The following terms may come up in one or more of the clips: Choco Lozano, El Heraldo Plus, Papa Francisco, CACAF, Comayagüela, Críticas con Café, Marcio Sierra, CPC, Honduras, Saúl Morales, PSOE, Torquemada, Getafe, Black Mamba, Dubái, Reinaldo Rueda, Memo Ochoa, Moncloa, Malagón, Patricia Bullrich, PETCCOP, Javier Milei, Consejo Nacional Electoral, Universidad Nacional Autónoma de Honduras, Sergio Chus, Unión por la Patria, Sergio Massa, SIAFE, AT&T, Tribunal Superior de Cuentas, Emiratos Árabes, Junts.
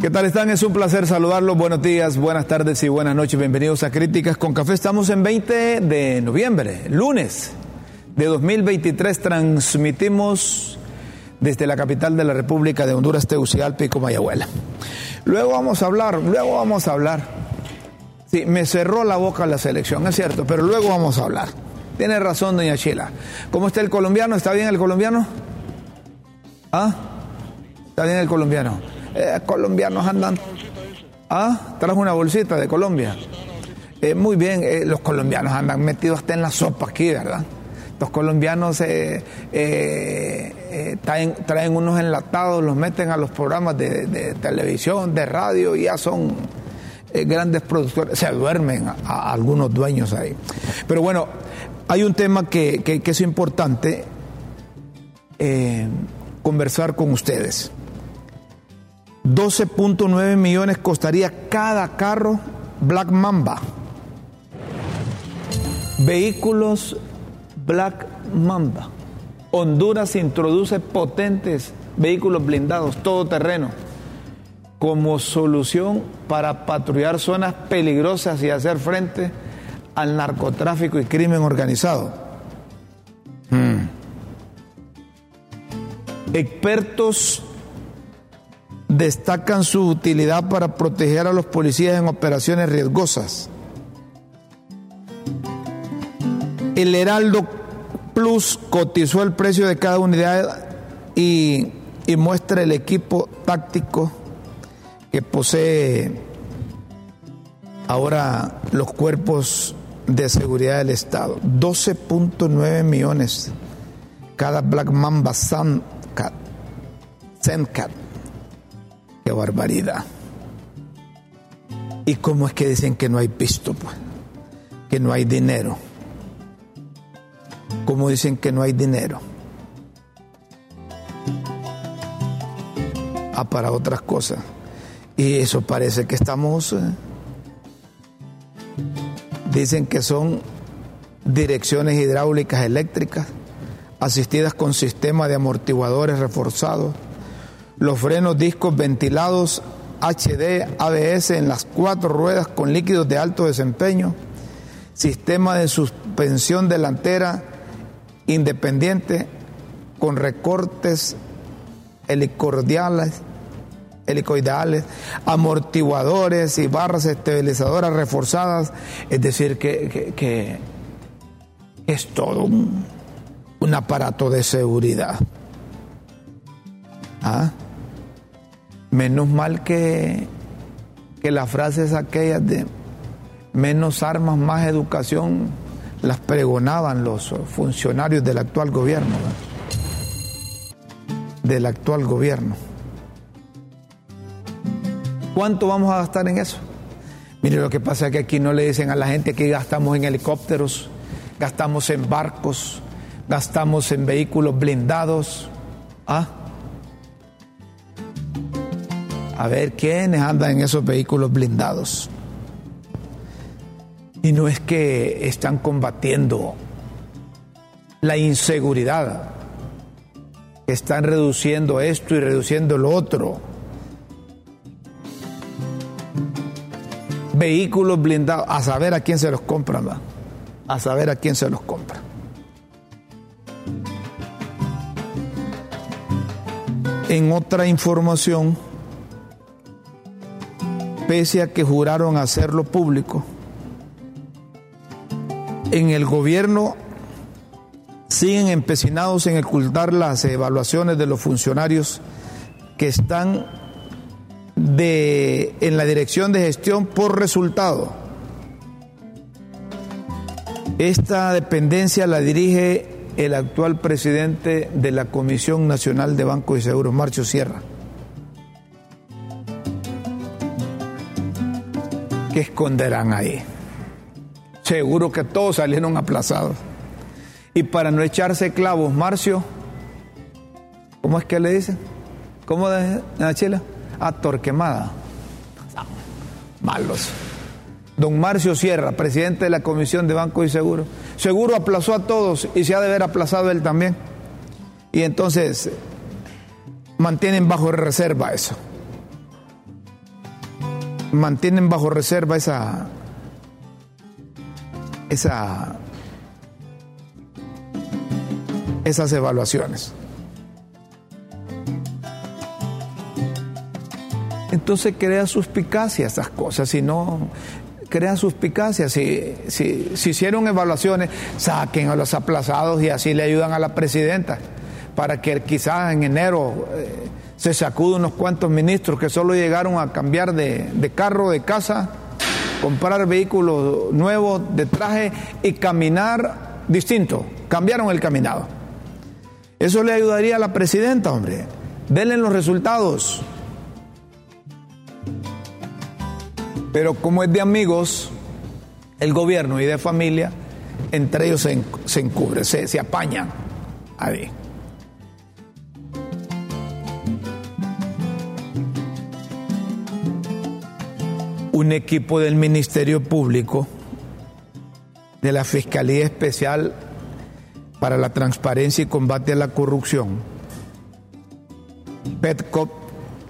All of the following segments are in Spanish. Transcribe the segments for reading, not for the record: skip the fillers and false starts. ¿Qué tal están? Es un placer saludarlos. Buenos días, buenas tardes y buenas noches. Bienvenidos a Críticas con Café. Estamos en 20 de noviembre, lunes de 2023. Transmitimos desde la capital de la República de Honduras, Tegucigalpa y Comayagüela. Luego vamos a hablar. Sí, me cerró la boca la selección, es cierto, pero luego vamos a hablar. Tiene razón doña Sheila. ¿Cómo está el colombiano? ¿Está bien el colombiano? ¿Ah? ¿Está bien el colombiano? Colombianos andan. Ah, trajo una bolsita de Colombia. Muy bien, los colombianos andan metidos hasta en la sopa aquí, ¿verdad? Los colombianos traen unos enlatados, los meten a los programas de televisión, de radio, y ya son grandes productores. Se duermen a algunos dueños ahí. Pero bueno, hay un tema que es importante conversar con ustedes. 12.9 millones costaría cada carro Black Mamba. Vehículos Black Mamba. Honduras introduce potentes vehículos blindados, todoterreno, como solución para patrullar zonas peligrosas y hacer frente al narcotráfico y crimen organizado. Expertos destacan su utilidad para proteger a los policías en operaciones riesgosas. El Heraldo Plus cotizó el precio de cada unidad y muestra el equipo táctico que posee ahora los cuerpos de seguridad del Estado. 12.9 millones cada Black Mamba Sandcat. ¡Qué barbaridad! ¿Y cómo es que dicen que no hay pisto, pues? Que no hay dinero. ¿Cómo dicen que no hay dinero? Para otras cosas. Y eso parece que estamos... Dicen que son direcciones hidráulicas eléctricas, asistidas con sistema de amortiguadores reforzados, los frenos discos ventilados, HD, ABS en las 4 ruedas con líquidos de alto desempeño, sistema de suspensión delantera independiente con recortes helicoidales, amortiguadores y barras estabilizadoras reforzadas. Es decir, que es todo un aparato de seguridad. ¿Ah? Menos mal que la frase es aquella de menos armas, más educación, las pregonaban los funcionarios del actual gobierno. ¿Cuánto vamos a gastar en eso? Mire, lo que pasa es que aquí no le dicen a la gente que gastamos en helicópteros, gastamos en barcos, gastamos en vehículos blindados. ¿Ah? A ver quiénes andan en esos vehículos blindados. Y no es que están combatiendo la inseguridad, están reduciendo esto y reduciendo lo otro. Vehículos blindados, a saber a quién se los compran, ¿va? A saber a quién se los compran. En otra información, pese a que juraron hacerlo público, en el gobierno siguen empecinados en ocultar las evaluaciones de los funcionarios que están en la dirección de gestión por resultado. Esta dependencia la dirige el actual presidente de la Comisión Nacional de Bancos y Seguros, Marcio Sierra, que esconderán ahí. Seguro que todos salieron aplazados. Y para no echarse clavos, Marcio, ¿cómo es que le dicen? ¿Cómo de Chela? A Torquemada. Malos. Don Marcio Sierra, presidente de la Comisión de Bancos y Seguros, seguro aplazó a todos y se ha de ver aplazado él también. Y entonces mantienen bajo reserva eso. Mantienen bajo reserva esas evaluaciones. Entonces crea suspicacia estas cosas, si no crean suspicacia, si hicieron evaluaciones, saquen a los aplazados y así le ayudan a la presidenta, para que quizás en enero se sacude unos cuantos ministros que solo llegaron a cambiar de carro, de casa, comprar vehículos nuevos, de traje y caminar distinto, cambiaron el caminado. Eso le ayudaría a la presidenta, hombre, denle los resultados. Pero como es de amigos, el gobierno y de familia, entre ellos se encubre, se apañan ahí. Un equipo del Ministerio Público, de la Fiscalía Especial para la Transparencia y Combate a la Corrupción, PETCCOP,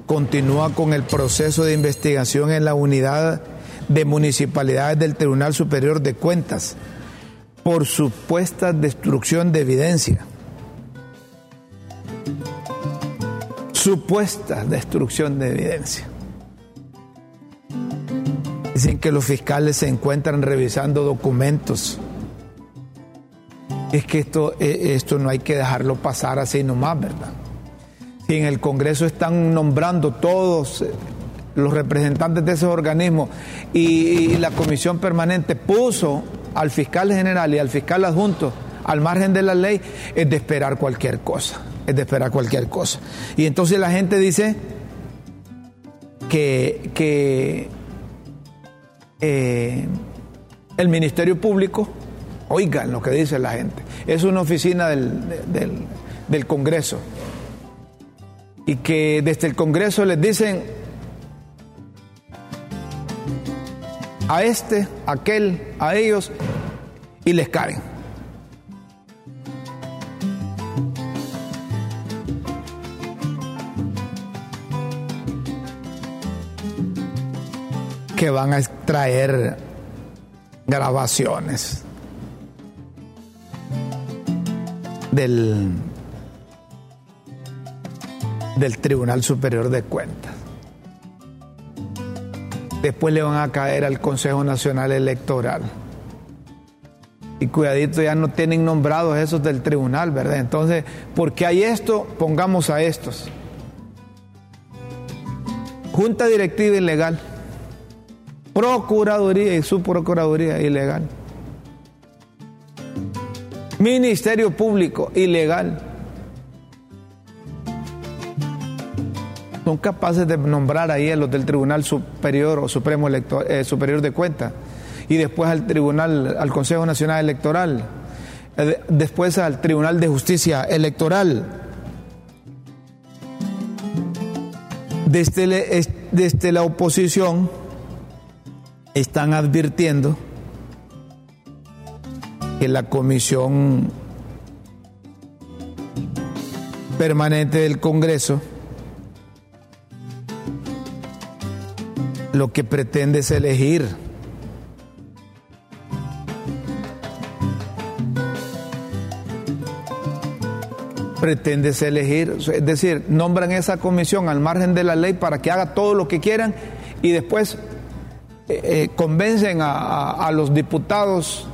continúa con el proceso de investigación en la unidad de municipalidades del Tribunal Superior de Cuentas por supuesta destrucción de evidencia. Supuesta destrucción de evidencia. Dicen que los fiscales se encuentran revisando documentos. Es que esto no hay que dejarlo pasar así nomás, ¿verdad? Y en el Congreso están nombrando todos los representantes de esos organismos y la Comisión Permanente puso al fiscal general y al fiscal adjunto al margen de la ley, es de esperar cualquier cosa. Y entonces la gente dice que el Ministerio Público, oigan lo que dice la gente, es una oficina del Congreso. Y que desde el Congreso les dicen a este, a aquel, a ellos, y les caen. Que van a extraer grabaciones del Tribunal Superior de Cuentas. Después le van a caer al Consejo Nacional Electoral. Y cuidadito, ya no tienen nombrados esos del tribunal, ¿verdad? Entonces, porque hay esto, pongamos a estos. Junta Directiva ilegal. Procuraduría y Subprocuraduría ilegal. Ministerio Público ilegal. Son capaces de nombrar ahí a los del Tribunal Superior o Supremo Superior de Cuentas y después al Consejo Nacional Electoral, después al Tribunal de Justicia Electoral. Desde la oposición están advirtiendo que la Comisión Permanente del Congreso lo que pretende es elegir es decir, nombran esa comisión al margen de la ley para que haga todo lo que quieran y después convencen a los diputados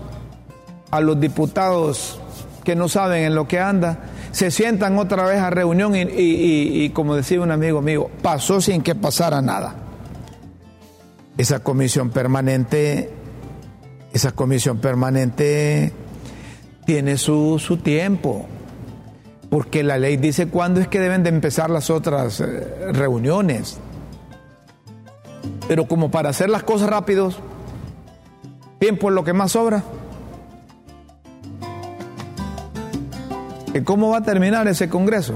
que no saben en lo que anda, se sientan otra vez a reunión y como decía un amigo mío, pasó sin que pasara nada. Esa comisión permanente tiene su tiempo, porque la ley dice cuándo es que deben de empezar las otras reuniones. Pero como para hacer las cosas rápidos, tiempo es lo que más sobra. ¿Y cómo va a terminar ese Congreso?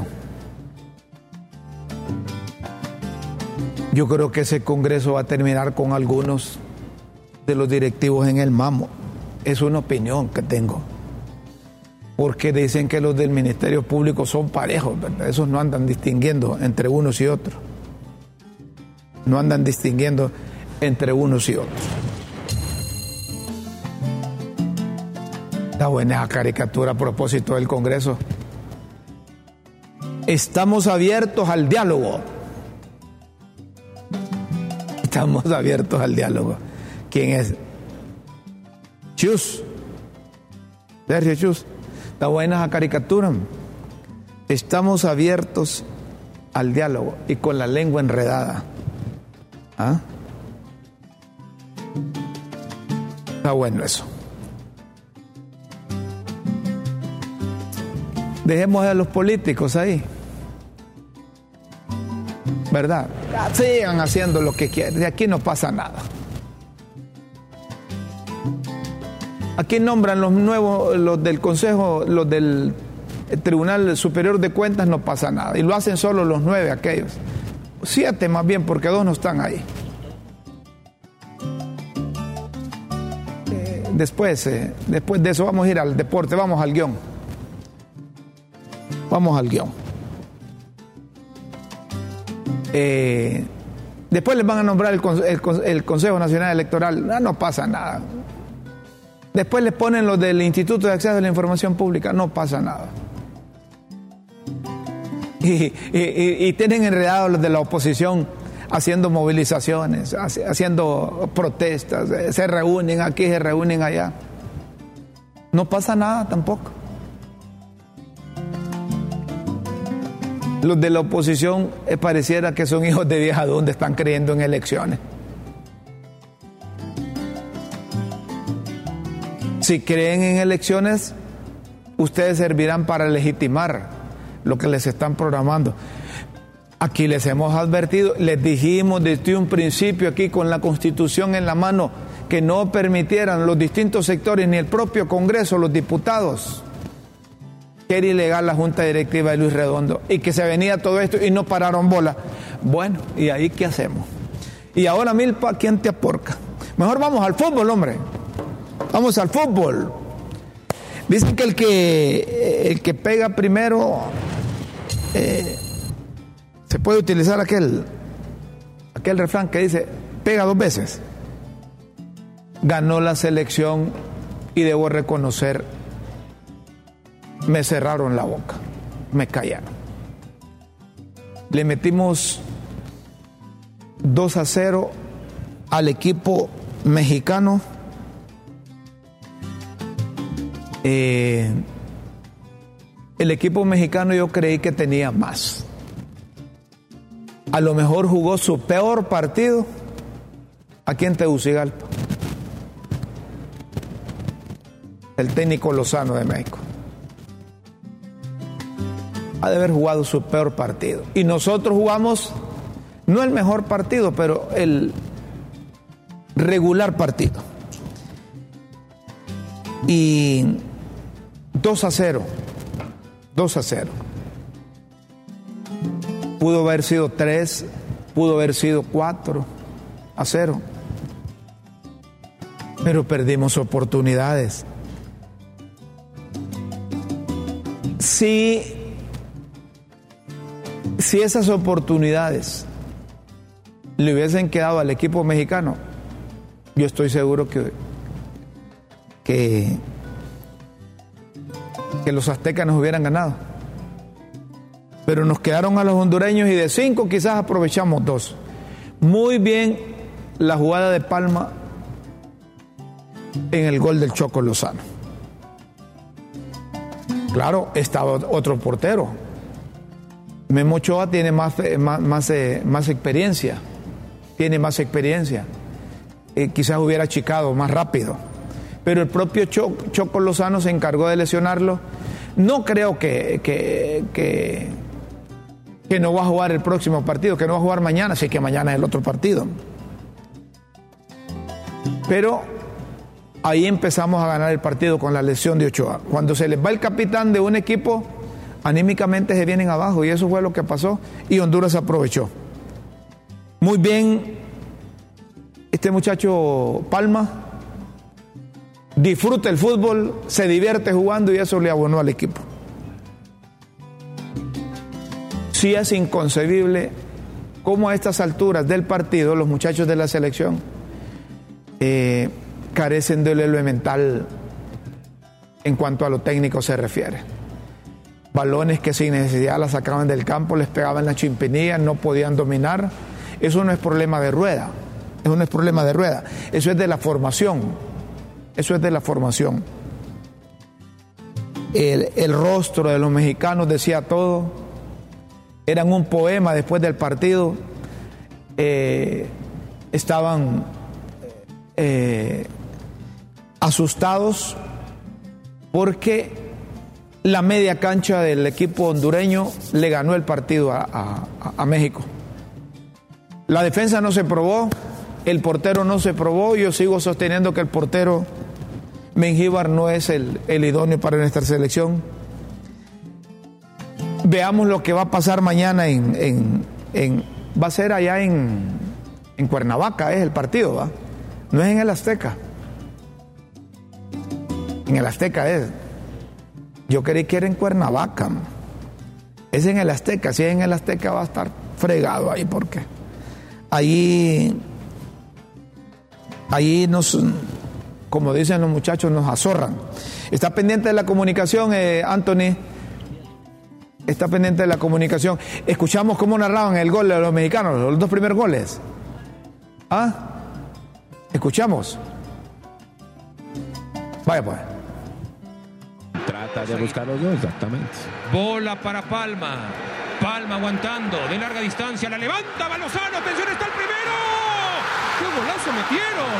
Yo creo que ese Congreso va a terminar con algunos de los directivos en el mamo. Es una opinión que tengo. porque dicen que los del Ministerio Público son parejos, ¿verdad? Esos no andan distinguiendo entre unos y otros. No andan distinguiendo entre unos y otros. Está buena esa caricatura a propósito del Congreso. Estamos abiertos al diálogo. Estamos abiertos al diálogo. ¿Quién es? Chus. Sergio Chus. Está buena esa caricatura. Estamos abiertos al diálogo y con la lengua enredada. ¿Ah? Está bueno eso. Dejemos a los políticos ahí, ¿verdad? Sigan haciendo lo que quieren. De aquí no pasa nada. Aquí nombran los nuevos, los del Consejo, los del Tribunal Superior de Cuentas, no pasa nada. Y lo hacen solo los 9 aquellos. 7 más bien, porque 2 no están ahí. Después de eso vamos a ir al deporte, vamos al guión. Vamos al guión. Después les van a nombrar el Consejo Nacional Electoral. No pasa nada. Después les ponen los del Instituto de Acceso a la Información Pública. No pasa nada. Y tienen enredados los de la oposición haciendo movilizaciones, haciendo protestas, se reúnen aquí, se reúnen allá. No pasa nada tampoco. Los de la oposición pareciera que son hijos de vieja donde están creyendo en elecciones. Si creen en elecciones, ustedes servirán para legitimar lo que les están programando. Aquí les hemos advertido, les dijimos desde un principio aquí con la Constitución en la mano que no permitieran los distintos sectores ni el propio Congreso, los diputados, que era ilegal la Junta Directiva de Luis Redondo y que se venía todo esto y no pararon bola. Bueno, ¿y ahí qué hacemos? Y ahora, Milpa, ¿quién te aporca? Mejor vamos al fútbol, hombre. Vamos al fútbol. Dicen que el que pega primero... se puede utilizar aquel refrán que dice pega 2 veces. Ganó la selección y debo reconocer, me cerraron la boca, me callaron. Le metimos 2-0 al equipo mexicano. El equipo mexicano yo creí que tenía más. A lo mejor jugó su peor partido aquí en Tegucigalpa. El técnico Lozano de México. Ha de haber jugado su peor partido. Y nosotros jugamos, no el mejor partido, pero el regular partido. Y 2-0. 2-0. Pudo haber sido 3, pudo haber sido 4-0. Pero perdimos oportunidades. Si esas oportunidades le hubiesen quedado al equipo mexicano, yo estoy seguro que los aztecas nos hubieran ganado. Pero nos quedaron a los hondureños y de 5 quizás aprovechamos 2. Muy bien la jugada de Palma en el gol del Choco Lozano. Claro, estaba otro portero. Memo Ochoa tiene más experiencia. Tiene más experiencia. Quizás hubiera achicado más rápido. Pero el propio Choco Lozano se encargó de lesionarlo. No creo que no va a jugar el próximo partido, que no va a jugar mañana, así que mañana es el otro partido. Pero ahí empezamos a ganar el partido con la lesión de Ochoa. Cuando se les va el capitán de un equipo, anímicamente se vienen abajo y eso fue lo que pasó y Honduras aprovechó. Muy bien, este muchacho Palma. disfruta el fútbol, se divierte jugando y eso le abonó al equipo. Sí es inconcebible cómo a estas alturas del partido los muchachos de la selección carecen del elemental en cuanto a lo técnico se refiere. Balones que sin necesidad las sacaban del campo, les pegaban las chimpinillas, no podían dominar. Eso no es problema de Rueda, eso no es problema de Rueda, eso es de la formación, eso es de la formación. El rostro de los mexicanos decía todo, eran un poema después del partido, estaban asustados porque la media cancha del equipo hondureño le ganó el partido a México. La defensa no se probó, el portero no se probó. Yo sigo sosteniendo que el portero Mengíbar no es el idóneo para nuestra selección. Veamos lo que va a pasar mañana va a ser allá en Cuernavaca, es el partido, ¿va? No es en el Azteca. En el Azteca es. Yo creí que era en Cuernavaca. Es en el Azteca. Si es en el Azteca va a estar fregado ahí porque Ahí nos, como dicen los muchachos, nos azorran. Está pendiente de la comunicación, Anthony. Está pendiente de la comunicación. Escuchamos cómo narraban el gol de los mexicanos, los dos primeros goles. ¿Ah? Escuchamos. Vaya pues. Trata de buscar los dos, exactamente. Bola para Palma. Palma aguantando, de larga distancia, la levanta Balozano, atención, está el primero. ¡Qué golazo metieron!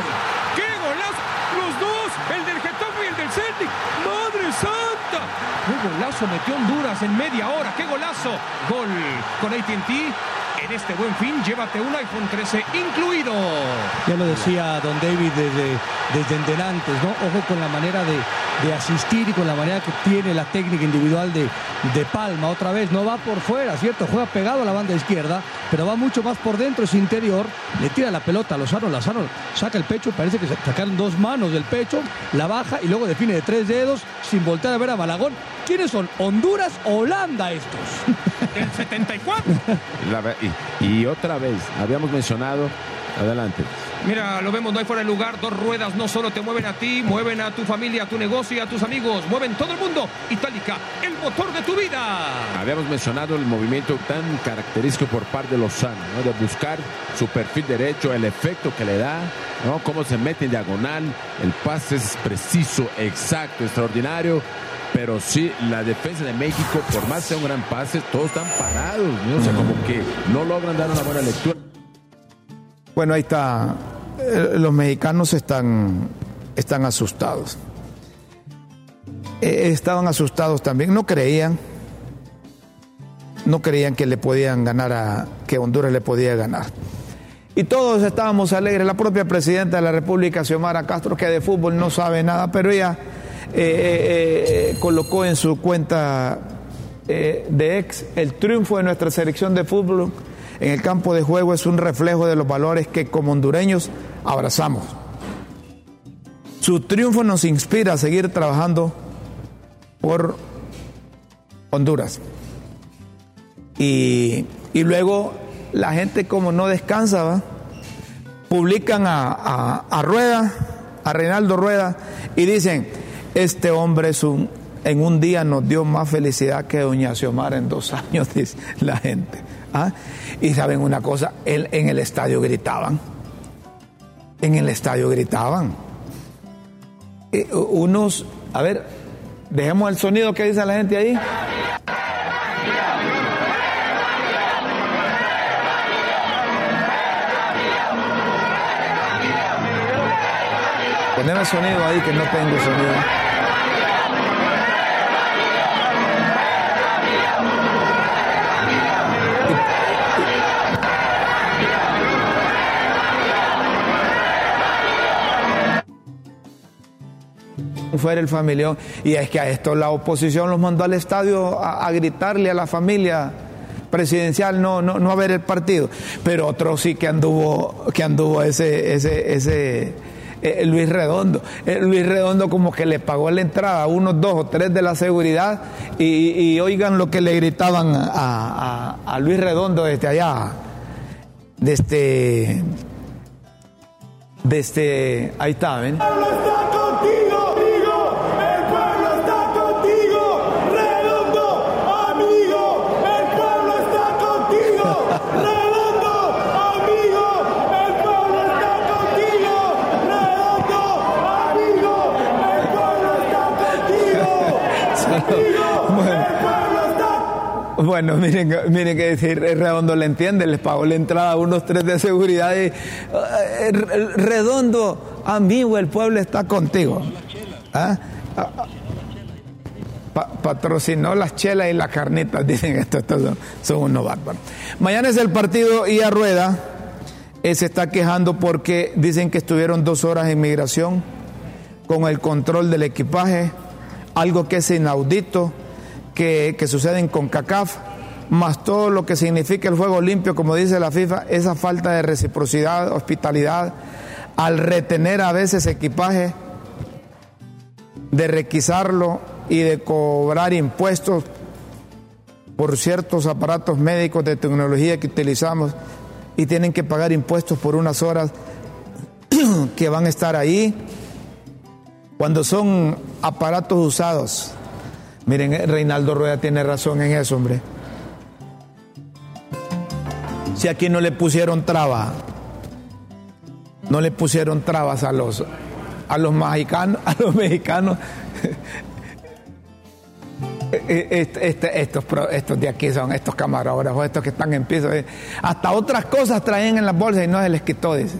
¡Qué golazo! Los dos, el del Getafe y el del Celtic. ¡Madre santa! ¡Qué golazo metió Honduras en media hora! ¡Qué golazo! Gol con AT&T. En este buen fin, llévate un iPhone 13 incluido. Ya lo decía Don David desde antes, ¿no? Ojo con la manera de asistir y con la manera que tiene la técnica individual de Palma. Otra vez, no va por fuera, ¿cierto? Juega pegado a la banda izquierda, pero va mucho más por dentro, es interior. Le tira la pelota a Lozano saca el pecho, parece que sacaron dos manos del pecho, la baja y luego define de tres dedos sin voltear a ver a Malagón. ¿Quiénes son? ¿Honduras o Holanda estos? Del 74. Y otra vez, habíamos mencionado. Adelante. Mira, lo vemos, no hay fuera de lugar. Dos ruedas no solo te mueven a ti, mueven a tu familia, a tu negocio y a tus amigos. Mueven todo el mundo. Itálica, el motor de tu vida. Habíamos mencionado el movimiento tan característico por parte de Lozano, ¿no? De buscar su perfil derecho, el efecto que le da, ¿no? Cómo se mete en diagonal. El pase es preciso, exacto, extraordinario. Pero sí, la defensa de México, por más sea un gran pase, todos están parados, ¿no? O sea, como que no logran dar una buena lectura. Bueno, ahí está. Los mexicanos están asustados. Estaban asustados también. No creían que le podían ganar que Honduras le podía ganar. Y todos estábamos alegres. La propia presidenta de la República, Xiomara Castro, que de fútbol no sabe nada, pero ella colocó en su cuenta de ex: el triunfo de nuestra selección de fútbol en el campo de juego es un reflejo de los valores que como hondureños abrazamos. Su triunfo nos inspira a seguir trabajando por Honduras. Y luego la gente, como no descansaba, publican a Rueda, a Reinaldo Rueda, y dicen: este hombre en un día nos dio más felicidad que doña Xiomara en 2 años, dice la gente. ¿Ah? Y saben una cosa, en el estadio gritaban. En el estadio gritaban. A ver, dejemos el sonido que dice la gente ahí. Poneme el sonido ahí, que no tengo sonido. Fuera el familión, y es que a esto la oposición los mandó al estadio a gritarle a la familia presidencial no a ver el partido, pero otro sí que anduvo ese Luis Redondo. Luis Redondo como que le pagó la entrada a unos 2 o 3 de la seguridad y oigan lo que le gritaban a Luis Redondo desde allá, desde ahí está, ven. Bueno, miren que decir, Redondo le entiende, les pagó la entrada a unos 3 de seguridad y Redondo, amigo, el pueblo está contigo. ¿Ah? Patrocinó las chelas y las carnitas, dicen estos son unos bárbaros. Mañana es el partido y a Rueda se está quejando porque dicen que estuvieron 2 horas en migración con el control del equipaje, algo que es inaudito. Que suceden con CACAF, más todo lo que significa el juego limpio, como dice la FIFA, esa falta de reciprocidad, hospitalidad, al retener a veces equipaje, de requisarlo y de cobrar impuestos por ciertos aparatos médicos de tecnología que utilizamos y tienen que pagar impuestos por unas horas que van a estar ahí, cuando son aparatos usados. Miren, Reinaldo Rueda tiene razón en eso, hombre. Si aquí no le pusieron trabas, a los mexicanos, estos de aquí son estos camarógrafos, estos que están en piso, hasta otras cosas traen en las bolsas y no se les quitó, dice.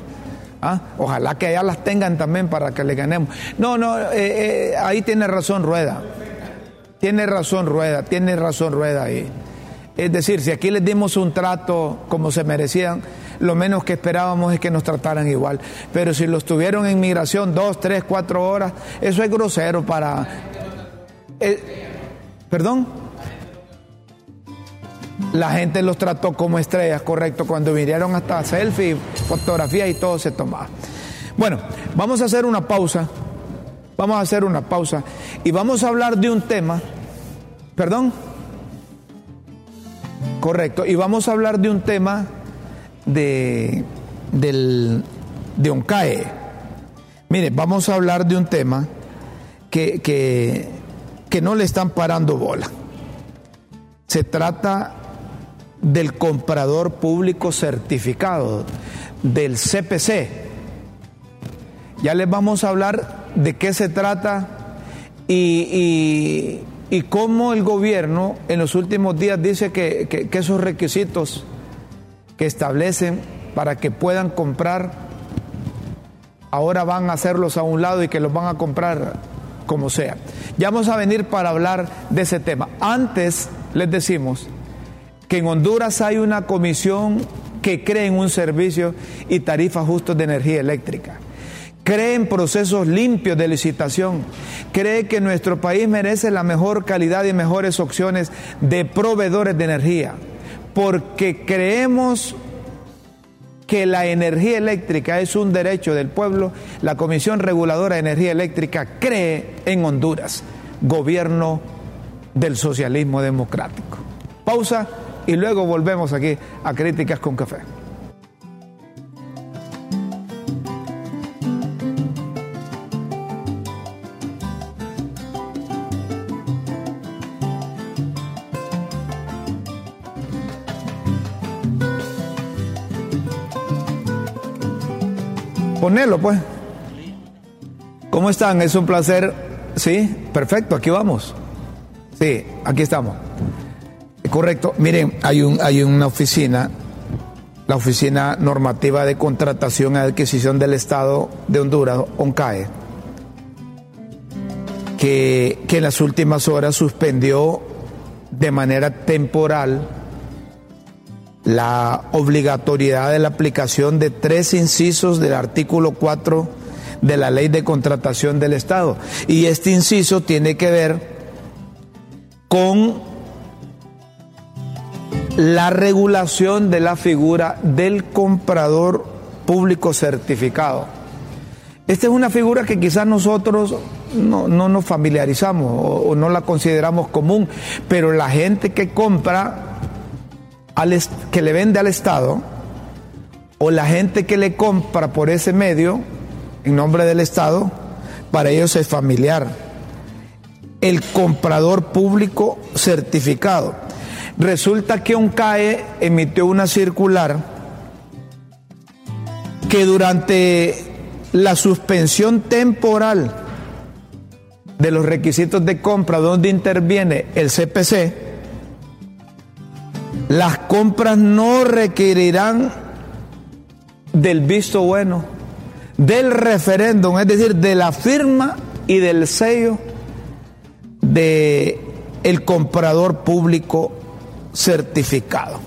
¿Ah? Ojalá que allá las tengan también para que le ganemos. No, ahí tiene razón Rueda. Tiene razón Rueda ahí. Es decir, si aquí les dimos un trato como se merecían, lo menos que esperábamos es que nos trataran igual. Pero si los tuvieron en migración 2, 3, 4 horas, eso es grosero para... ¿Perdón? La gente los trató como estrellas, correcto, cuando vinieron hasta selfies, fotografías y todo se tomaba. Bueno, vamos a hacer una pausa. Y vamos a hablar de un tema, de ONCAE. Mire, vamos a hablar de un tema que no le están parando bola. Se trata del comprador público certificado, del CPC. Ya les vamos a hablar de qué se trata y cómo el gobierno en los últimos días dice que esos requisitos que establecen para que puedan comprar, ahora van a hacerlos a un lado y que los van a comprar como sea. Ya vamos a venir para hablar de ese tema. Antes les decimos que en Honduras hay una comisión que cree en un servicio y tarifas justos de energía eléctrica. Cree en procesos limpios de licitación, cree que nuestro país merece la mejor calidad y mejores opciones de proveedores de energía, porque creemos que la energía eléctrica es un derecho del pueblo. La Comisión Reguladora de Energía Eléctrica cree en Honduras, gobierno del socialismo democrático. Pausa y luego volvemos aquí a Críticas con Café. Ponelo, pues. ¿Cómo están? Es un placer. Sí, perfecto, aquí vamos. Sí, aquí estamos. Correcto. Miren, hay una oficina, la Oficina Normativa de Contratación y Adquisición del Estado de Honduras, ONCAE, que en las últimas horas suspendió de manera temporal la obligatoriedad de la aplicación de 3 incisos del artículo 4 de la Ley de Contratación del Estado. Y este inciso tiene que ver con la regulación de la figura del comprador público certificado. Esta es una figura que quizás nosotros no nos familiarizamos o no la consideramos común, pero la gente que compra, que le vende al Estado, o la gente que le compra por ese medio, en nombre del Estado, para ellos es familiar. El comprador público certificado. Resulta que ONCAE emitió una circular que durante la suspensión temporal de los requisitos de compra donde interviene el CPC, las compras no requerirán del visto bueno, del referéndum, es decir, de la firma y del sello del comprador público certificado.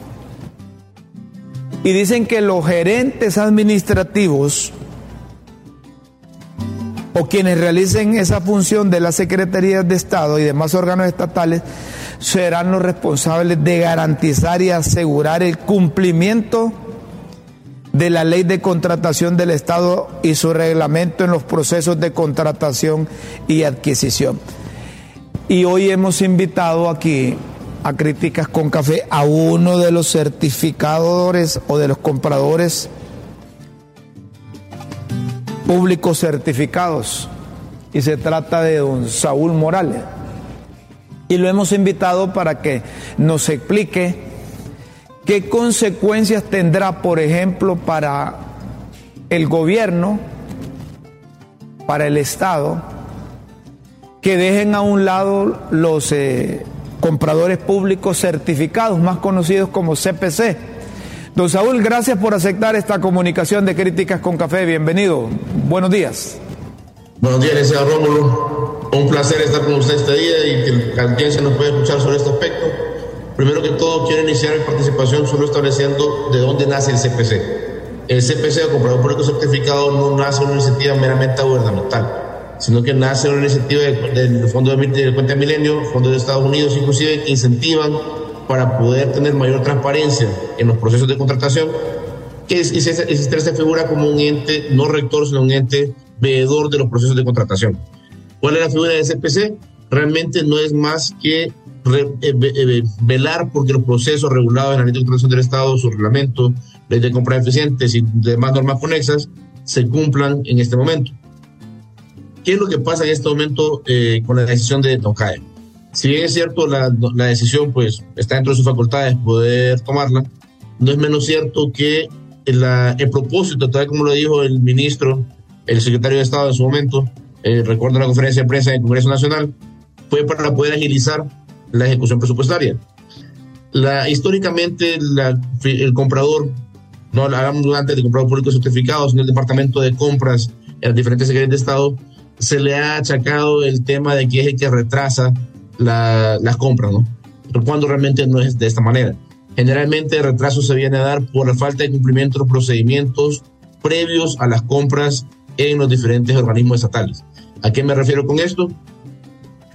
Y dicen que los gerentes administrativos o quienes realicen esa función de las Secretarías de Estado y demás órganos estatales serán los responsables de garantizar y asegurar el cumplimiento de la Ley de Contratación del Estado y su reglamento en los procesos de contratación y adquisición. Y hoy hemos invitado aquí a Críticas con Café a uno de los certificadores o de los compradores públicos certificados, y se trata de don Saúl Morales, y lo hemos invitado para que nos explique qué consecuencias tendrá, por ejemplo, para el gobierno, para el Estado, que dejen a un lado los compradores públicos certificados, más conocidos como CPC. Don Saúl, gracias por aceptar esta comunicación de Críticas con Café. Bienvenido. Buenos días. Buenos días, licenciado Rómulo. Un placer estar con usted este día y que la audiencia nos pueda escuchar sobre este aspecto. Primero que todo, quiero iniciar mi participación solo estableciendo de dónde nace el CPC. El CPC, o comprador público certificado, no nace una iniciativa meramente gubernamental, sino que nace una iniciativa del Fondo de Cuenta del Milenio, Fondo de Estados Unidos, inclusive, que incentivan para poder tener mayor transparencia en los procesos de contratación, que existe esta figura como un ente no rector, sino un ente veedor de los procesos de contratación. ¿Cuál es la figura del CPC? Realmente no es más que velar porque los procesos regulados en la Ley de Contratación del Estado, su reglamento, ley de compras eficientes y demás normas conexas se cumplan en este momento. ¿Qué es lo que pasa en este momento con la decisión de ONCAE? Si bien es cierto, la decisión pues está dentro de sus facultades poder tomarla, no es menos cierto que el propósito, tal como lo dijo el ministro, el secretario de Estado en su momento, recuerdo la conferencia de prensa del Congreso Nacional, fue para poder agilizar la ejecución presupuestaria. Históricamente, el comprador, no hablamos antes del comprador público certificado, sino el departamento de compras en las diferentes secretarías de Estado, se le ha achacado el tema de que es el que retrasa las compras, ¿no? Pero cuando realmente no es de esta manera. Generalmente el retraso se viene a dar por la falta de cumplimiento de los procedimientos previos a las compras en los diferentes organismos estatales. ¿A qué me refiero con esto?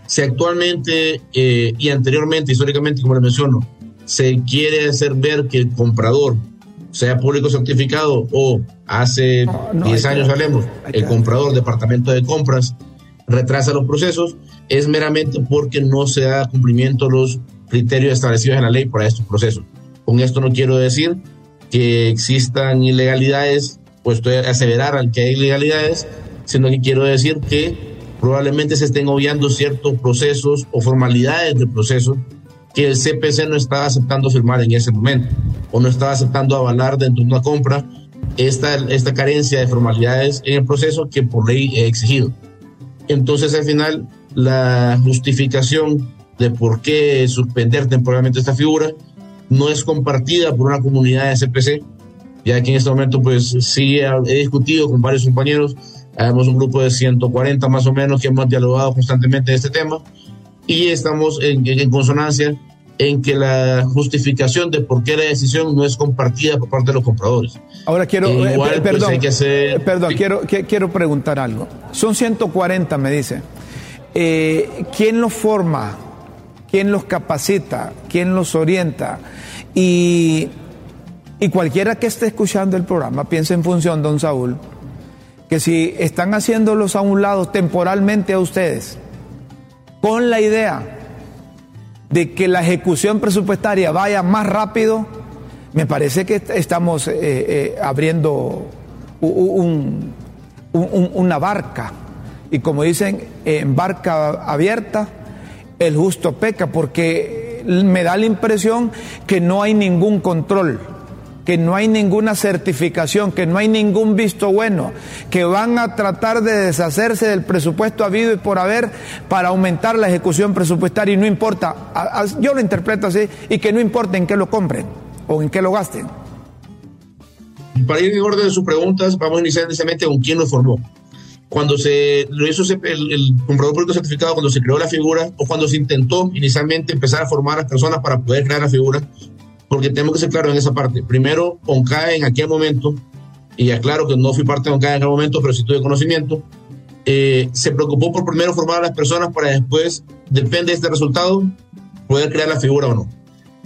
Si actualmente y anteriormente, históricamente, como les menciono, se quiere hacer ver que el comprador, sea público certificado o hace 10 años, hablemos, el comprador, departamento de compras, retrasa los procesos, es meramente porque no se da cumplimiento a los criterios establecidos en la ley para estos procesos. Con esto no quiero decir que existan ilegalidades, pues aseverar que hay ilegalidades, sino que quiero decir que probablemente se estén obviando ciertos procesos o formalidades de proceso que el CPC no estaba aceptando firmar en ese momento, o no estaba aceptando avalar dentro de una compra esta carencia de formalidades en el proceso que por ley he exigido. Entonces, al final, la justificación de por qué suspender temporalmente esta figura no es compartida por una comunidad de CPC, ya que en este momento, pues, sí he discutido con varios compañeros, tenemos un grupo de 140 más o menos que hemos dialogado constantemente de este tema, y estamos en consonancia en que la justificación de por qué la decisión no es compartida por parte de los compradores. Ahora quiero, igual, perdón, pues hay que hacer... perdón, sí. quiero preguntar algo. Son 140, me dice. ¿Quién los forma? ¿Quién los capacita? ¿Quién los orienta? Y cualquiera que esté escuchando el programa, piensa en función, don Saúl, que si están haciéndolos a un lado temporalmente a ustedes, con la idea de que la ejecución presupuestaria vaya más rápido, me parece que estamos abriendo una barca. Y como dicen, en barca abierta, el justo peca, porque me da la impresión que no hay ningún control, que no hay ninguna certificación, que no hay ningún visto bueno, que van a tratar de deshacerse del presupuesto habido y por haber para aumentar la ejecución presupuestaria, y no importa, yo lo interpreto así, y que no importa en qué lo compren o en qué lo gasten. Para ir en orden de sus preguntas, vamos a iniciar inicialmente con quién nos formó. Cuando se lo hizo el comprador público certificado, cuando se creó la figura, o cuando se intentó inicialmente empezar a formar a las personas para poder crear la figura, porque tenemos que ser claros en esa parte. Primero, ONCAE en aquel momento, y aclaro que no fui parte de ONCAE en aquel momento, pero sí tuve conocimiento, se preocupó por primero formar a las personas para después, depende de este resultado, poder crear la figura o no.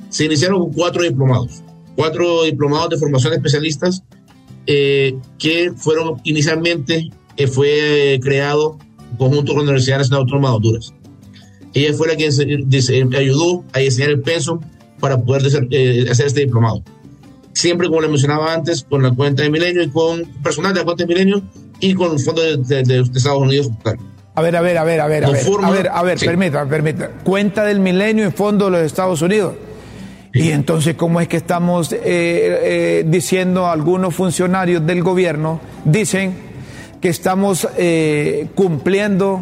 Se iniciaron con cuatro diplomados de formación de especialistas que fueron inicialmente fue creado conjunto con la Universidad Nacional Autónoma de Honduras. Ella fue la que ayudó a diseñar el pensum para poder hacer este diplomado. Siempre, como le mencionaba antes, con la cuenta de Milenio y con personal de la cuenta de Milenio y con el Fondo de Estados Unidos. A ver, permítame. Cuenta del Milenio y Fondo de los Estados Unidos. Y entonces, ¿cómo es que estamos diciendo a algunos funcionarios del gobierno, dicen que estamos cumpliendo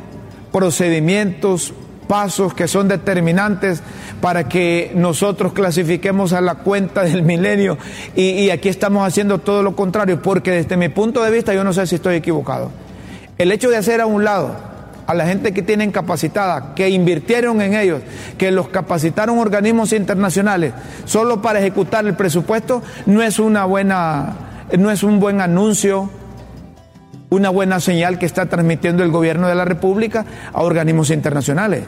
procedimientos, pasos que son determinantes para que nosotros clasifiquemos a la cuenta del Milenio? Y aquí estamos haciendo todo lo contrario, porque desde mi punto de vista, yo no sé si estoy equivocado. El hecho de hacer a un lado a la gente que tienen capacitada, que invirtieron en ellos, que los capacitaron organismos internacionales, solo para ejecutar el presupuesto, no es un buen anuncio, una buena señal que está transmitiendo el gobierno de la República a organismos internacionales.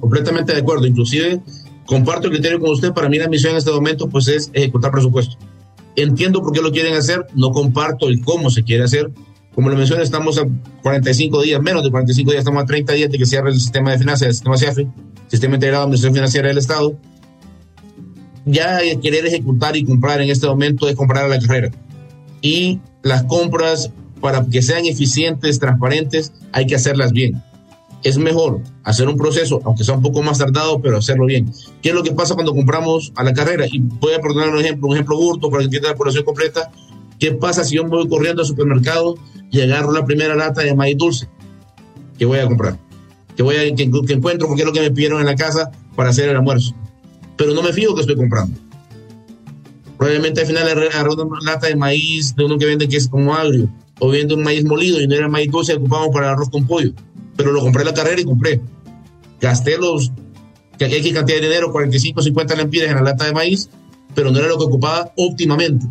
Completamente de acuerdo, inclusive comparto el criterio con usted. Para mí la misión en este momento pues es ejecutar presupuesto. Entiendo por qué lo quieren hacer, no comparto el cómo se quiere hacer. Como lo mencioné, estamos a 45 días, menos de 45 días, estamos a 30 días de que cierre el sistema de finanzas, el sistema SIAFE, Sistema Integrado de Administración Financiera del Estado. Ya querer ejecutar y comprar en este momento es comprar a la carrera. Y las compras, para que sean eficientes, transparentes, hay que hacerlas bien. Es mejor hacer un proceso, aunque sea un poco más tardado, pero hacerlo bien. ¿Qué es lo que pasa cuando compramos a la carrera? Y voy a poner un ejemplo burdo para que entienda la población completa. ¿Qué pasa si yo me voy corriendo al supermercado y agarro la primera lata de maíz dulce que voy a comprar, que encuentro, porque es lo que me pidieron en la casa para hacer el almuerzo? Pero no me fijo que estoy comprando. Probablemente al final agarro una lata de maíz de uno que vende que es como agrio, o vende un maíz molido y no era maíz dulce que ocupamos para el arroz con pollo. Pero lo compré en la carrera y compré. Gasté X cantidad de dinero, 45, 50 lempiras en la lata de maíz, pero no era lo que ocupaba óptimamente.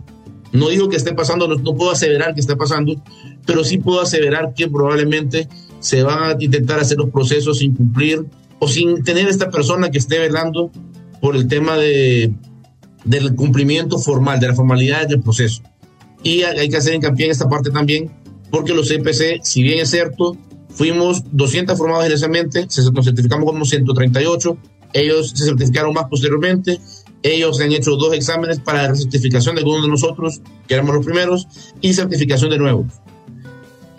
No digo que esté pasando, no puedo aseverar que esté pasando, pero sí puedo aseverar que probablemente se van a intentar hacer los procesos sin cumplir o sin tener esta persona que esté velando por el tema del cumplimiento formal, de la formalidad del proceso. Y hay que hacer hincapié en esta parte también, porque los CPC, si bien es cierto, fuimos 200 formados inicialmente, nos certificamos como 138, ellos se certificaron más posteriormente. Ellos han hecho 2 exámenes para la certificación de algunos de nosotros, que éramos los primeros, y certificación de nuevos.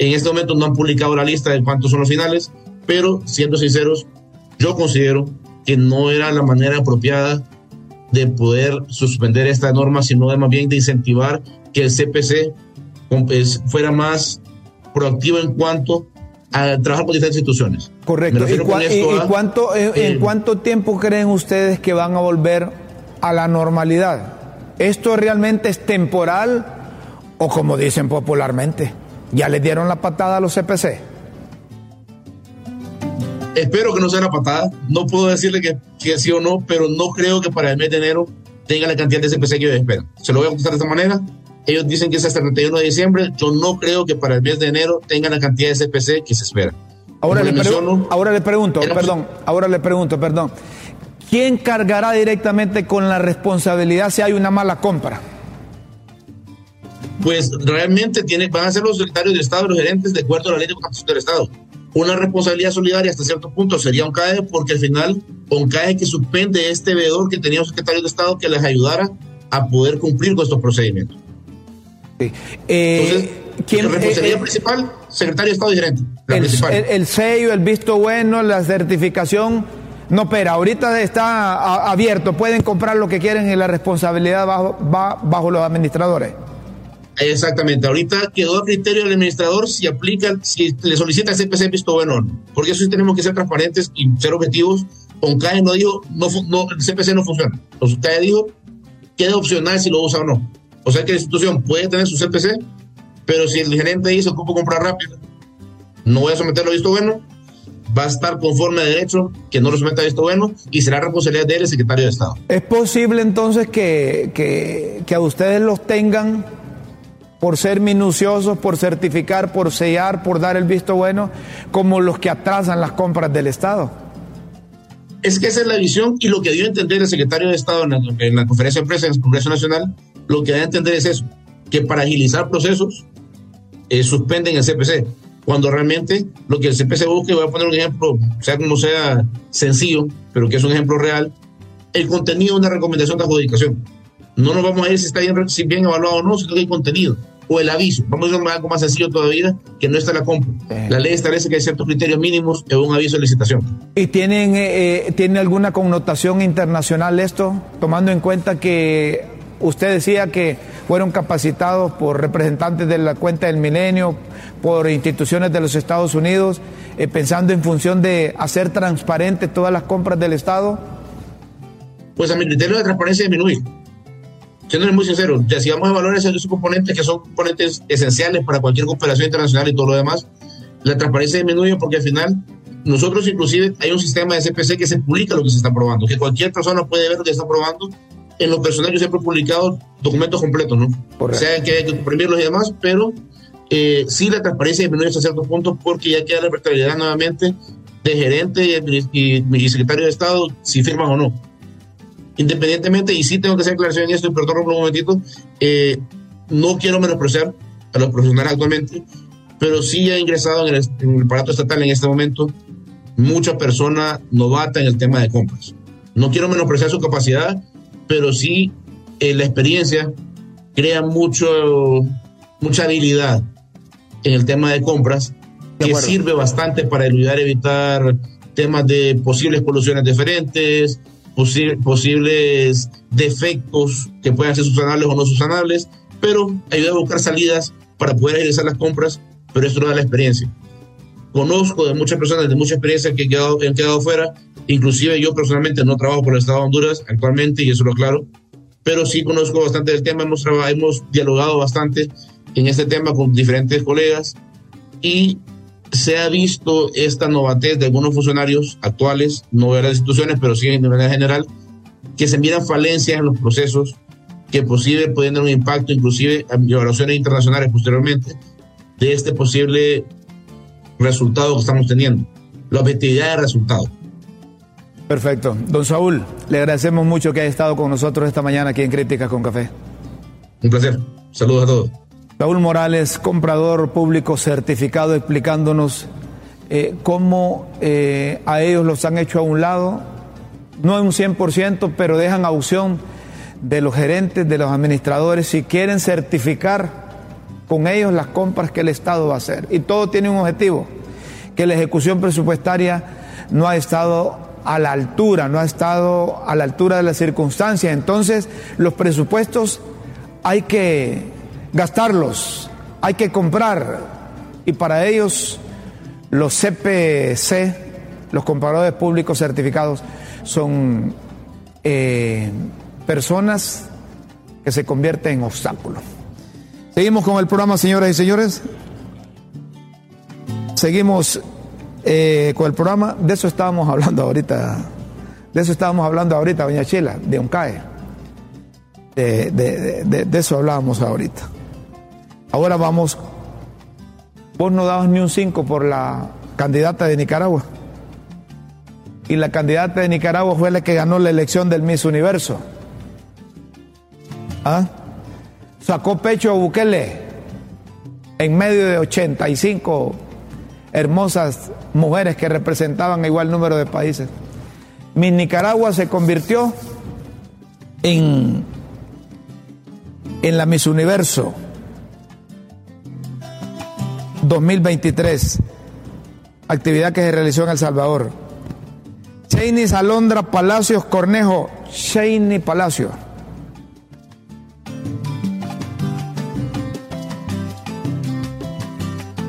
En este momento no han publicado la lista de cuántos son los finales, pero siendo sinceros, yo considero que no era la manera apropiada de poder suspender esta norma, sino de más bien de incentivar que el CPC fuera más proactivo en cuanto a trabajar con distintas instituciones. Correcto. ¿En cuánto tiempo creen ustedes que van a volver a la normalidad? ¿Esto realmente es temporal o, como dicen popularmente, ya les dieron la patada a los CPC? Espero que no sea la patada. No puedo decirle que sí o no, pero no creo que para el mes de enero tenga la cantidad de CPC que ellos esperan. Se lo voy a contestar de esta manera. Ellos dicen que es hasta el 31 de diciembre. Yo no creo que para el mes de enero tenga la cantidad de CPC que se espera. Ahora le pregunto, ¿quién cargará directamente con la responsabilidad si hay una mala compra? pues realmente van a ser los secretarios de Estado, los gerentes, de acuerdo a la ley de Constitución del Estado. Una responsabilidad solidaria hasta cierto punto sería ONCAE, porque al final ONCAE que suspende este veedor que tenía un secretario de Estado que les ayudara a poder cumplir con estos procedimientos. Sí. Entonces, ¿quién, la responsabilidad principal? Secretario de Estado y gerente. El sello, el visto bueno, la certificación... No, pero ahorita está abierto, pueden comprar lo que quieren y la responsabilidad va bajo los administradores. Exactamente, ahorita quedó a criterio del administrador si aplica, si le solicita el CPC visto bueno o no, porque eso sí tenemos que ser transparentes y ser objetivos. ONCAE no dijo, no, el CPC no funciona, entonces ONCAE dijo, queda opcional si lo usa o no. O sea que la institución puede tener su CPC, pero si el gerente dice, ocupo comprar rápido, no voy a someterlo visto bueno, va a estar conforme a derecho, que no lo someta a esto bueno, y será responsabilidad de él, el secretario de Estado. ¿Es posible entonces que a ustedes los tengan por ser minuciosos, por certificar, por sellar, por dar el visto bueno, como los que atrasan las compras del Estado? Es que esa es la visión, y lo que dio a entender el secretario de Estado en la conferencia de prensa en el Congreso Nacional, lo que da a entender es eso, que para agilizar procesos, suspenden el CPC. Cuando realmente lo que el CPC busca, y voy a poner un ejemplo, sea como sea sencillo, pero que es un ejemplo real, el contenido de una recomendación de adjudicación. No nos vamos a ir si está bien, si bien evaluado o no, sino que el contenido o el aviso. Vamos a ir algo más sencillo todavía, que no está la compra. La ley establece que hay ciertos criterios mínimos en un aviso de licitación. ¿Y tiene alguna connotación internacional esto, tomando en cuenta que usted decía que fueron capacitados por representantes de la Cuenta del Milenio, por instituciones de los Estados Unidos, pensando en función de hacer transparentes todas las compras del Estado? Pues a mi criterio la transparencia disminuye. Siéndole muy sincero, si vamos a valorar esos componentes que son componentes esenciales para cualquier cooperación internacional y todo lo demás, la transparencia disminuye porque al final nosotros inclusive hay un sistema de CPC que se publica lo que se está aprobando, que cualquier persona puede ver lo que se está aprobando. En lo personal yo siempre he publicado documentos completos, ¿no? Correcto. O sea, que hay que comprimirlos y demás, pero sí la transparencia disminuye hasta cierto punto porque ya queda la verticalidad nuevamente de gerente y secretario de Estado si firman o no. Independientemente, y sí tengo que hacer aclaración en esto, perdón un momentito, no quiero menospreciar a los profesionales actualmente, pero sí ha ingresado en el aparato estatal en este momento mucha persona novata en el tema de compras. No quiero menospreciar su capacidad, pero sí la experiencia crea mucha habilidad en el tema de compras que sirve bastante para ayudar a evitar temas de posibles colusiones diferentes, posibles defectos que puedan ser subsanables o no subsanables, pero ayuda a buscar salidas para poder agilizar las compras, pero esto no da la experiencia. Conozco de muchas personas de mucha experiencia que han quedado fuera. Inclusive yo personalmente no trabajo por el Estado de Honduras actualmente, y eso lo aclaro, pero sí conozco bastante del tema, hemos dialogado bastante en este tema con diferentes colegas, y se ha visto esta novatez de algunos funcionarios actuales, no de las instituciones, pero sí de manera general, que se miran falencias en los procesos que posible pueden dar un impacto inclusive a evaluaciones internacionales posteriormente de este posible resultado que estamos teniendo, la objetividad del resultado. Perfecto. Don Saúl, le agradecemos mucho que haya estado con nosotros esta mañana aquí en Críticas con Café. Un placer. Saludos a todos. Saúl Morales, comprador público certificado, explicándonos cómo a ellos los han hecho a un lado, no en un 100%, pero dejan a opción de los gerentes, de los administradores, si quieren certificar con ellos las compras que el Estado va a hacer. Y todo tiene un objetivo, que la ejecución presupuestaria no ha estado a la altura, no ha estado a la altura de las circunstancias. Entonces, los presupuestos hay que gastarlos, hay que comprar, y para ellos los CPC, los compradores públicos certificados, son personas que se convierten en obstáculos. Seguimos con el programa, señoras y señores. Seguimos con el programa, de eso estábamos hablando ahorita, doña Chila, de ONCAE, de eso hablábamos ahorita. Ahora vamos, vos no dabas ni un 5 por la candidata de Nicaragua, y la candidata de Nicaragua fue la que ganó la elección del Miss Universo. sacó pecho a Bukele en medio de 85 hermosas mujeres que representaban igual número de países. Mi Nicaragua se convirtió en la Miss Universo 2023, actividad que se realizó en El Salvador. Sheynnis Alondra Palacios Cornejo, Sheynnis Palacios,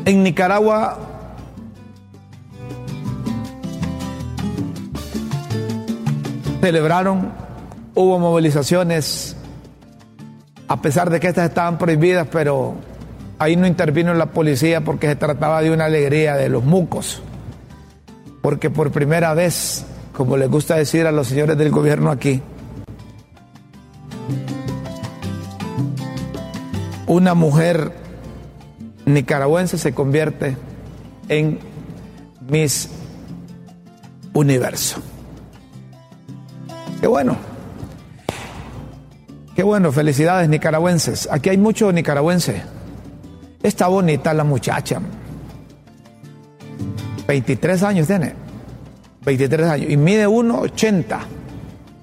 en Nicaragua celebraron, hubo movilizaciones, a pesar de que estas estaban prohibidas, pero ahí no intervino la policía porque se trataba de una alegría de los mucos, porque por primera vez, como les gusta decir a los señores del gobierno aquí, una mujer nicaragüense se convierte en Miss Universo. Qué bueno. Qué bueno, felicidades nicaragüenses. Aquí hay mucho nicaragüense. Está bonita la muchacha. 23 años tiene. 23 años. Y mide 1,80.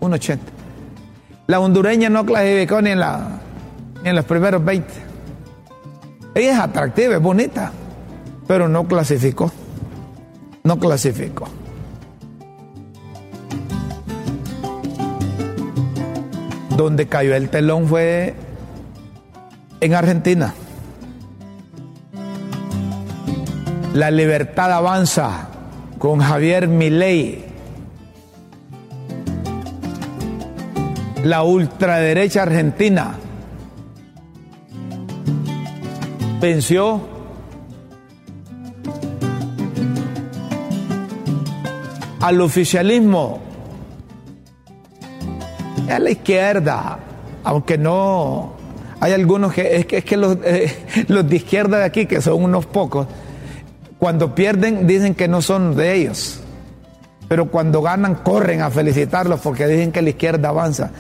1,80. La hondureña no clasificó ni en los primeros 20. Ella es atractiva, es bonita. Pero no clasificó. No clasificó. Donde cayó el telón fue en Argentina. La libertad avanza con Javier Milei. La ultraderecha argentina venció al oficialismo, a la izquierda, aunque no hay algunos que es que los de izquierda de aquí, que son unos pocos, cuando pierden dicen que no son de ellos, pero cuando ganan corren a felicitarlos porque dicen que la izquierda avanza.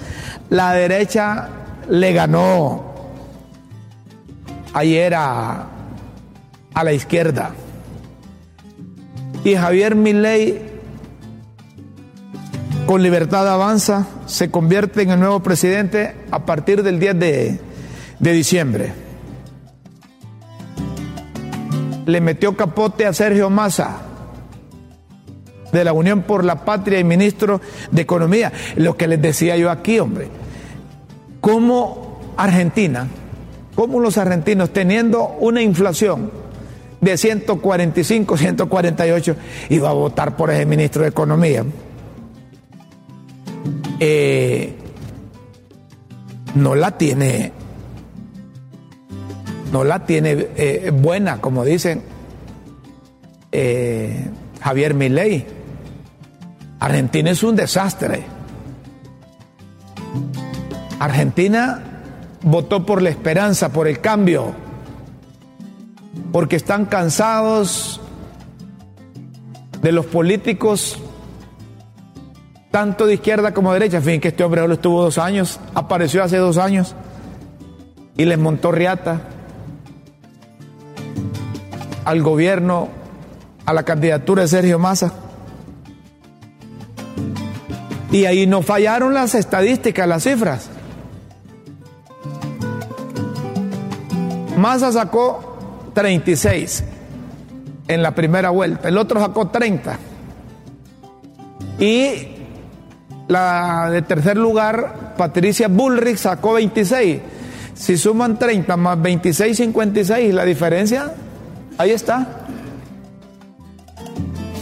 La derecha le ganó ayer a la izquierda, y Javier Milei, con Libertad Avanza, se convierte en el nuevo presidente a partir del 10 de diciembre. Le metió capote a Sergio Massa, de la Unión por la Patria y ministro de Economía. Lo que les decía yo aquí, hombre. Cómo los argentinos, teniendo una inflación de 145, 148, iba a votar por ese ministro de Economía. No la tiene buena, como dicen, Javier Milei. Argentina es un desastre. Argentina votó por la esperanza, por el cambio, porque están cansados de los políticos, tanto de izquierda como de derecha. En fin, que este hombre solo estuvo 2 años, apareció hace 2 años y les montó riata al gobierno, a la candidatura de Sergio Massa. Y ahí no fallaron las estadísticas, las cifras. Massa sacó 36 en la primera vuelta, el otro sacó 30. Y la de tercer lugar, Patricia Bullrich, sacó 26. Si suman 30 más 26, 56, la diferencia, ahí está.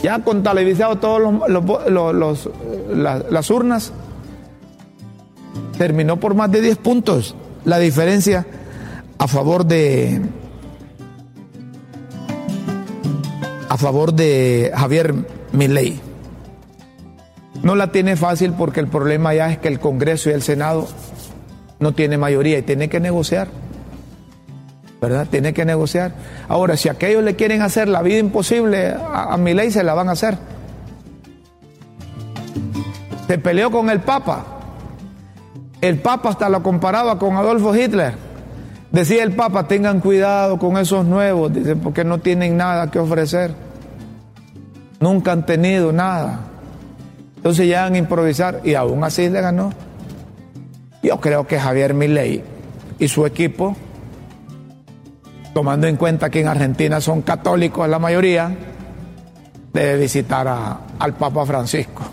Ya contabilizado todos las urnas, terminó por más de 10 puntos la diferencia a favor de Javier Milei. No la tiene fácil porque el problema ya es que el Congreso y el Senado no tienen mayoría y tiene que negociar, ¿verdad? Tiene que negociar. Ahora, si aquellos le quieren hacer la vida imposible a Milei, se la van a hacer. Se peleó con el Papa. El Papa hasta lo comparaba con Adolfo Hitler. Decía el Papa, tengan cuidado con esos nuevos, dice, porque no tienen nada que ofrecer. Nunca han tenido nada. Entonces llegan a improvisar y aún así le ganó. Yo creo que Javier Milei y su equipo, tomando en cuenta que en Argentina son católicos la mayoría, debe visitar al Papa Francisco.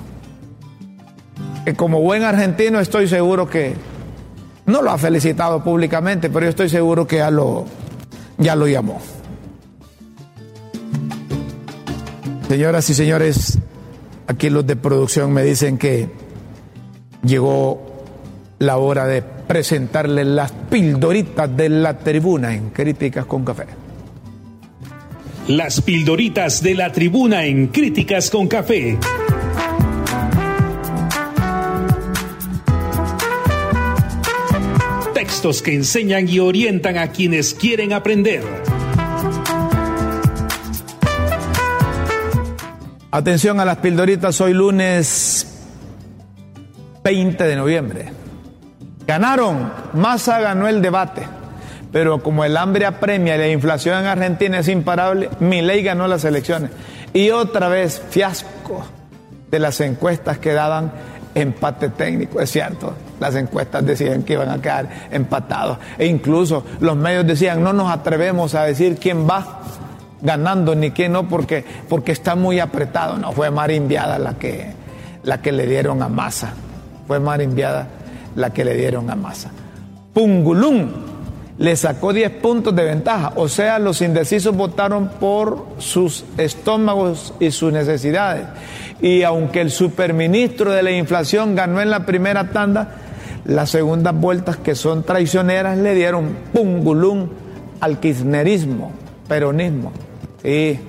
Que como buen argentino estoy seguro que, no lo ha felicitado públicamente, pero yo estoy seguro que ya lo llamó. Señoras y señores, aquí los de producción me dicen que llegó la hora de presentarles las pildoritas de la tribuna en Críticas con Café. Las pildoritas de la tribuna en Críticas con Café. Textos que enseñan y orientan a quienes quieren aprender. Atención a las pildoritas, hoy lunes 20 de noviembre. Ganaron, Massa ganó el debate, pero como el hambre apremia y la inflación en Argentina es imparable, Milei ganó las elecciones. Y otra vez, fiasco de las encuestas que daban empate técnico, es cierto. Las encuestas decían que iban a quedar empatados. E incluso los medios decían, no nos atrevemos a decir quién va ganando ni quién no, porque está muy apretado. No, fue marimbiada la que le dieron a Massa. Fue marimbiada la que le dieron a Massa. Pungulún le sacó 10 puntos de ventaja. O sea, los indecisos votaron por sus estómagos y sus necesidades. Y aunque el superministro de la inflación ganó en la primera tanda, las segundas vueltas, que son traicioneras, le dieron pungulún al kirchnerismo, peronismo. Sí,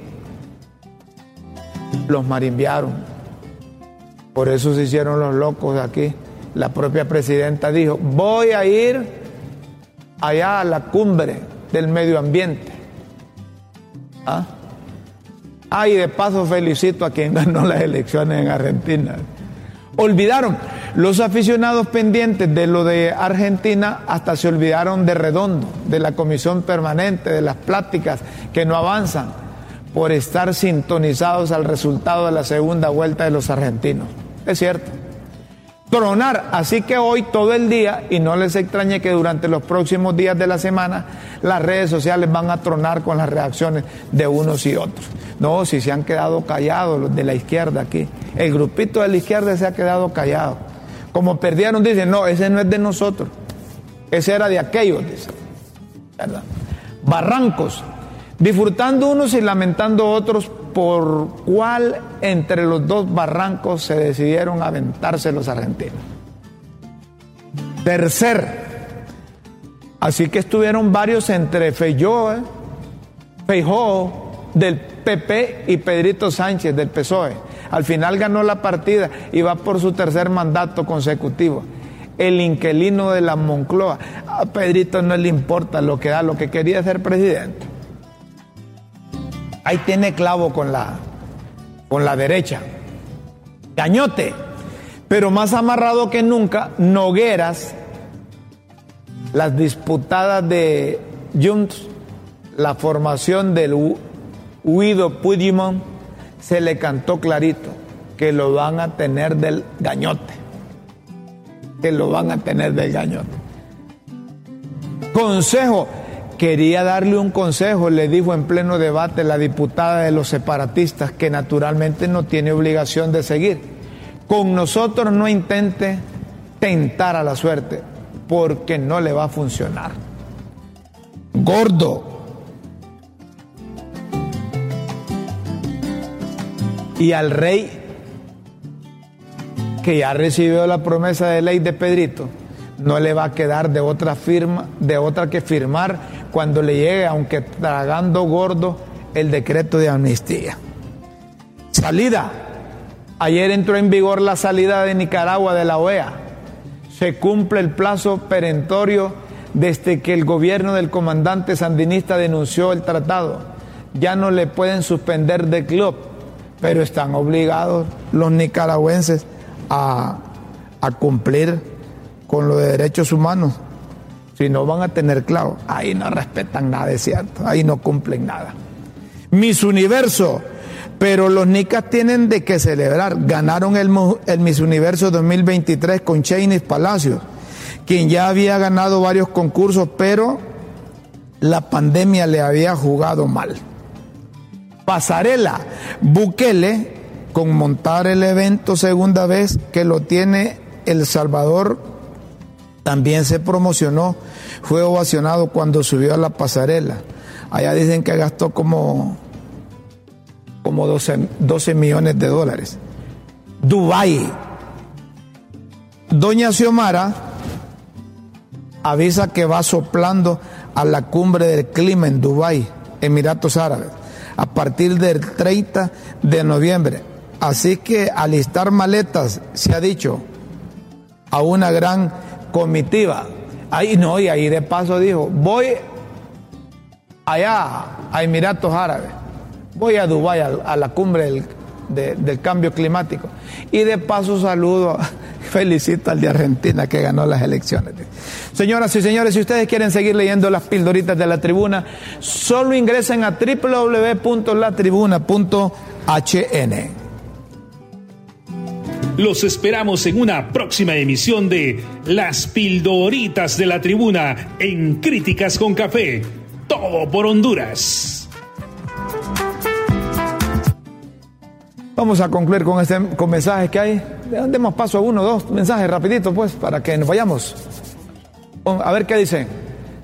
los marimbiaron. Por eso se hicieron los locos aquí. La propia presidenta dijo, voy a ir allá a la cumbre del medio ambiente. ¿Ah? Ah, y de paso felicito a quien ganó las elecciones en Argentina. Olvidaron, los aficionados pendientes de lo de Argentina hasta se olvidaron de Redondo, de la comisión permanente, de las pláticas que no avanzan, por estar sintonizados al resultado de la segunda vuelta de los argentinos. Es cierto. Tronar, así que hoy todo el día, y no les extrañe que durante los próximos días de la semana las redes sociales van a tronar con las reacciones de unos y otros. No, si se han quedado callados los de la izquierda aquí, el grupito de la izquierda se ha quedado callado. Como perdieron, dicen, no, ese no es de nosotros, ese era de aquellos, dicen, ¿verdad? Barrancos, disfrutando unos y lamentando otros, por cuál entre los dos barrancos se decidieron aventarse los argentinos. Tercer, así que estuvieron varios entre Feijóo del PP y Pedrito Sánchez del PSOE. Al final ganó la partida y va por su tercer mandato consecutivo. El inquilino de la Moncloa. A Pedrito no le importa lo que da, lo que quería es ser presidente. Ahí tiene clavo con la derecha. Cañote, pero más amarrado que nunca, Nogueras, las disputadas de Junts, la formación del Guido Puigdemont, se le cantó clarito que lo van a tener del gañote. Que lo van a tener del gañote. Consejo. Quería darle un consejo, le dijo en pleno debate la diputada de los separatistas, que naturalmente no tiene obligación de seguir. Con nosotros no intente tentar a la suerte, porque no le va a funcionar. Gordo. Y al rey, que ya recibió la promesa de ley de Pedrito, no le va a quedar de otra que firmar cuando le llegue, aunque tragando gordo, el decreto de amnistía. Salida. Ayer entró en vigor la salida de Nicaragua de la OEA. Se cumple el plazo perentorio desde que el gobierno del comandante sandinista denunció el tratado. Ya no le pueden suspender de club, pero están obligados los nicaragüenses a cumplir con los derechos humanos. Si no, van a tener claro, ahí no respetan nada, es cierto, ahí no cumplen nada. Miss Universo, pero los nicas tienen de qué celebrar. Ganaron el Miss Universo 2023 con Sheynnis Palacios, quien ya había ganado varios concursos, pero la pandemia le había jugado mal. Pasarela, Bukele, con montar el evento segunda vez que lo tiene El Salvador, también se promocionó, fue ovacionado cuando subió a la pasarela. Allá dicen que gastó como 12 millones de dólares. Dubái. Doña Xiomara avisa que va soplando a la cumbre del clima en Dubái, Emiratos Árabes, a partir del 30 de noviembre. Así que alistar maletas, se ha dicho, a una gran comitiva. Ahí no, y ahí de paso dijo, voy allá a Emiratos Árabes, voy a Dubái a la cumbre del cambio climático, y de paso saludo, felicito al de Argentina que ganó las elecciones. Señoras y señores, si ustedes quieren seguir leyendo las pildoritas de La Tribuna, solo ingresen a www.latribuna.hn. Los esperamos en una próxima emisión de Las Pildoritas de la Tribuna en Críticas con Café. Todo por Honduras. Vamos a concluir con mensajes que hay. Demos paso a uno, dos mensajes rapidito, pues, para que nos vayamos. A ver qué dice.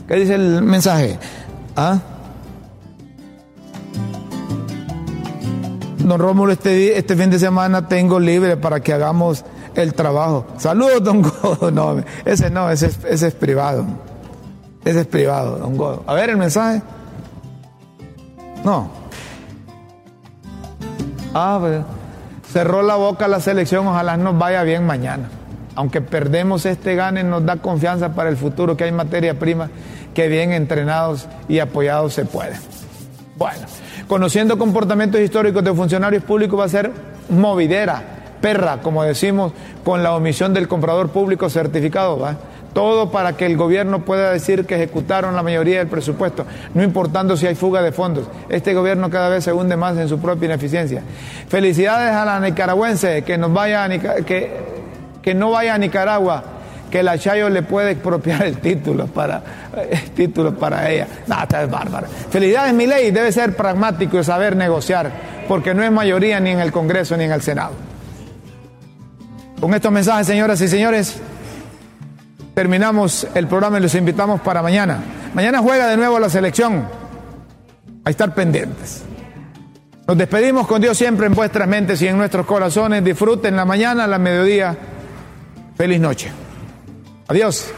¿Qué dice el mensaje? ¿Ah? Don Rómulo, este fin de semana tengo libre para que hagamos el trabajo. Saludos, don Godo. No, ese no, ese es privado. Ese es privado, don Godo. A ver el mensaje. No. Ah, pues, cerró la boca la selección, ojalá nos vaya bien mañana. Aunque perdemos este gane, nos da confianza para el futuro, que hay materia prima, que bien entrenados y apoyados se puede. Bueno. Conociendo comportamientos históricos de funcionarios públicos va a ser movidera, perra, como decimos, con la omisión del comprador público certificado, ¿va? Todo para que el gobierno pueda decir que ejecutaron la mayoría del presupuesto, no importando si hay fuga de fondos. Este gobierno cada vez se hunde más en su propia ineficiencia. Felicidades a la nicaragüense, que no vaya a Nicaragua, que la Chayo le puede expropiar el título para ella. No, esta es bárbara. Felicidades, Milei, debe ser pragmático y saber negociar, porque no es mayoría ni en el Congreso ni en el Senado. Con estos mensajes, señoras y señores, terminamos el programa y los invitamos para mañana. Mañana juega de nuevo la selección. A estar pendientes. Nos despedimos con Dios siempre en vuestras mentes y en nuestros corazones. Disfruten la mañana, la mediodía. Feliz noche. Adiós.